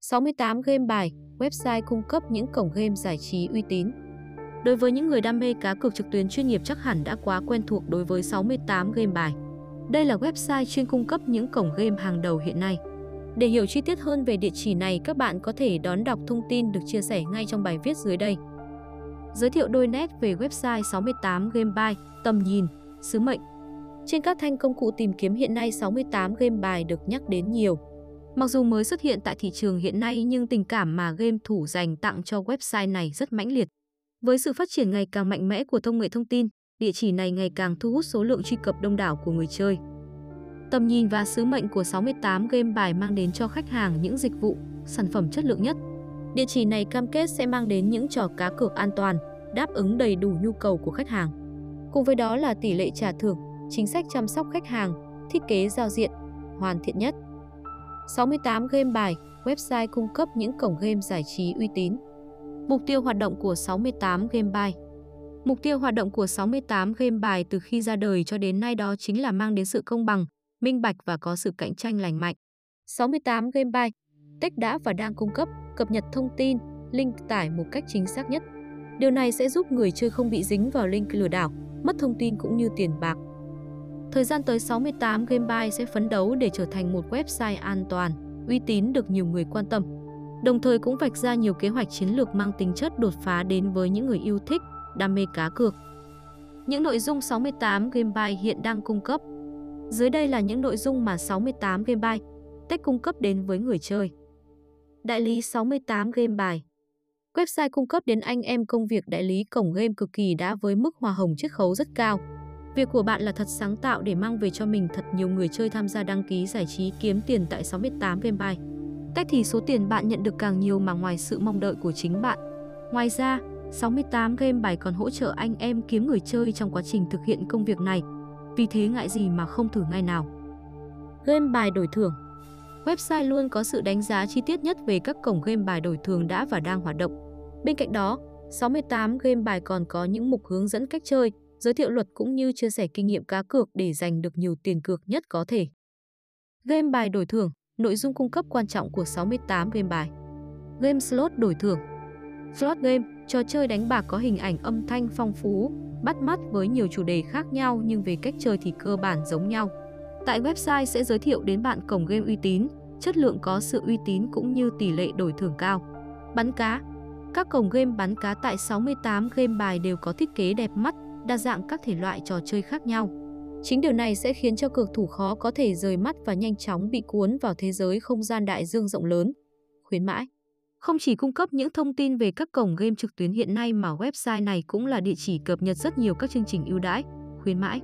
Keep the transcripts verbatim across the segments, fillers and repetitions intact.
sáu mươi tám Game Bài, website cung cấp những cổng game giải trí uy tín. Đối với những người đam mê cá cược trực tuyến chuyên nghiệp chắc hẳn đã quá quen thuộc đối với sáu mươi tám Game Bài. Đây là website chuyên cung cấp những cổng game hàng đầu hiện nay. Để hiểu chi tiết hơn về địa chỉ này, các bạn có thể đón đọc thông tin được chia sẻ ngay trong bài viết dưới đây. Giới thiệu đôi nét về website sáu mươi tám Game Bài, tầm nhìn, sứ mệnh. Trên các thanh công cụ tìm kiếm hiện nay, sáu mươi tám Game Bài được nhắc đến nhiều. Mặc dù mới xuất hiện tại thị trường hiện nay nhưng tình cảm mà game thủ dành tặng cho website này rất mãnh liệt. Với sự phát triển ngày càng mạnh mẽ của công nghệ thông tin, địa chỉ này ngày càng thu hút số lượng truy cập đông đảo của người chơi. Tầm nhìn và sứ mệnh của sáu mươi tám Game Bài mang đến cho khách hàng những dịch vụ, sản phẩm chất lượng nhất. Địa chỉ này cam kết sẽ mang đến những trò cá cược an toàn, đáp ứng đầy đủ nhu cầu của khách hàng. Cùng với đó là tỷ lệ trả thưởng, chính sách chăm sóc khách hàng, thiết kế giao diện hoàn thiện nhất. sáu mươi tám Game Bài, website cung cấp những cổng game giải trí uy tín. Mục tiêu hoạt động của sáu mươi tám Game Bài. Mục tiêu hoạt động của sáu mươi tám Game Bài từ khi ra đời cho đến nay đó chính là mang đến sự công bằng, minh bạch và có sự cạnh tranh lành mạnh. sáu mươi tám Game Bài Tech đã và đang cung cấp, cập nhật thông tin, link tải một cách chính xác nhất. Điều này sẽ giúp người chơi không bị dính vào link lừa đảo, mất thông tin cũng như tiền bạc. Thời gian tới, sáu mươi tám Game Bài sẽ phấn đấu để trở thành một website an toàn, uy tín được nhiều người quan tâm. Đồng thời cũng vạch ra nhiều kế hoạch chiến lược mang tính chất đột phá đến với những người yêu thích, đam mê cá cược. Những nội dung sáu mươi tám Game Bài hiện đang cung cấp. Dưới đây là những nội dung mà sáu mươi tám Game Bài Tech cung cấp đến với người chơi. Đại lý sáu mươi tám Game Bài. Website cung cấp đến anh em công việc đại lý cổng game cực kỳ đã với mức hoa hồng chiết khấu rất cao. Việc của bạn là thật sáng tạo để mang về cho mình thật nhiều người chơi tham gia đăng ký giải trí kiếm tiền tại sáu mươi tám Game Bài Tech thì số tiền bạn nhận được càng nhiều mà ngoài sự mong đợi của chính bạn. Ngoài ra, sáu mươi tám Game Bài còn hỗ trợ anh em kiếm người chơi trong quá trình thực hiện công việc này. Vì thế ngại gì mà không thử ngay nào. Game bài đổi thưởng. Website luôn có sự đánh giá chi tiết nhất về các cổng game bài đổi thưởng đã và đang hoạt động. Bên cạnh đó, sáu mươi tám Game Bài còn có những mục hướng dẫn cách chơi, giới thiệu luật cũng như chia sẻ kinh nghiệm cá cược để giành được nhiều tiền cược nhất có thể. Game bài đổi thưởng, nội dung cung cấp quan trọng của sáu mươi tám Game Bài. Game slot đổi thưởng. Slot game, trò chơi đánh bạc có hình ảnh âm thanh phong phú, bắt mắt với nhiều chủ đề khác nhau nhưng về cách chơi thì cơ bản giống nhau. Tại website sẽ giới thiệu đến bạn cổng game uy tín, chất lượng có sự uy tín cũng như tỷ lệ đổi thưởng cao. Bắn cá. Các cổng game bắn cá tại sáu mươi tám Game Bài đều có thiết kế đẹp mắt, đa dạng các thể loại trò chơi khác nhau. Chính điều này sẽ khiến cho cược thủ khó có thể rời mắt và nhanh chóng bị cuốn vào thế giới không gian đại dương rộng lớn. Khuyến mãi. Không chỉ cung cấp những thông tin về các cổng game trực tuyến hiện nay mà website này cũng là địa chỉ cập nhật rất nhiều các chương trình ưu đãi, khuyến mãi.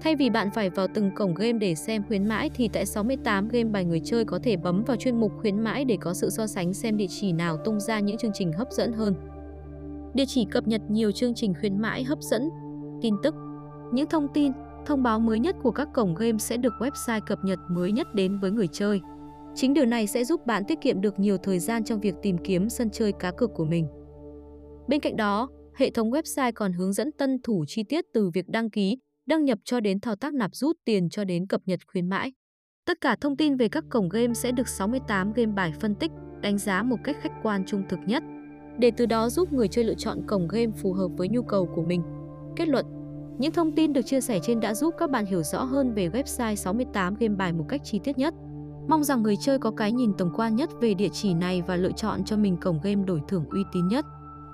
Thay vì bạn phải vào từng cổng game để xem khuyến mãi thì tại sáu mươi tám Game Bài người chơi có thể bấm vào chuyên mục khuyến mãi để có sự so sánh xem địa chỉ nào tung ra những chương trình hấp dẫn hơn. Địa chỉ cập nhật nhiều chương trình khuyến mãi hấp dẫn. Tin tức. Những thông tin, thông báo mới nhất của các cổng game sẽ được website cập nhật mới nhất đến với người chơi. Chính điều này sẽ giúp bạn tiết kiệm được nhiều thời gian trong việc tìm kiếm sân chơi cá cược của mình. Bên cạnh đó, hệ thống website còn hướng dẫn tân thủ chi tiết từ việc đăng ký, đăng nhập cho đến thao tác nạp rút tiền cho đến cập nhật khuyến mãi. Tất cả thông tin về các cổng game sẽ được sáu mươi tám Game Bài phân tích, đánh giá một cách khách quan trung thực nhất, để từ đó giúp người chơi lựa chọn cổng game phù hợp với nhu cầu của mình. Kết luận, những thông tin được chia sẻ trên đã giúp các bạn hiểu rõ hơn về website sáu mươi tám Game Bài một cách chi tiết nhất. Mong rằng người chơi có cái nhìn tổng quan nhất về địa chỉ này và lựa chọn cho mình cổng game đổi thưởng uy tín nhất.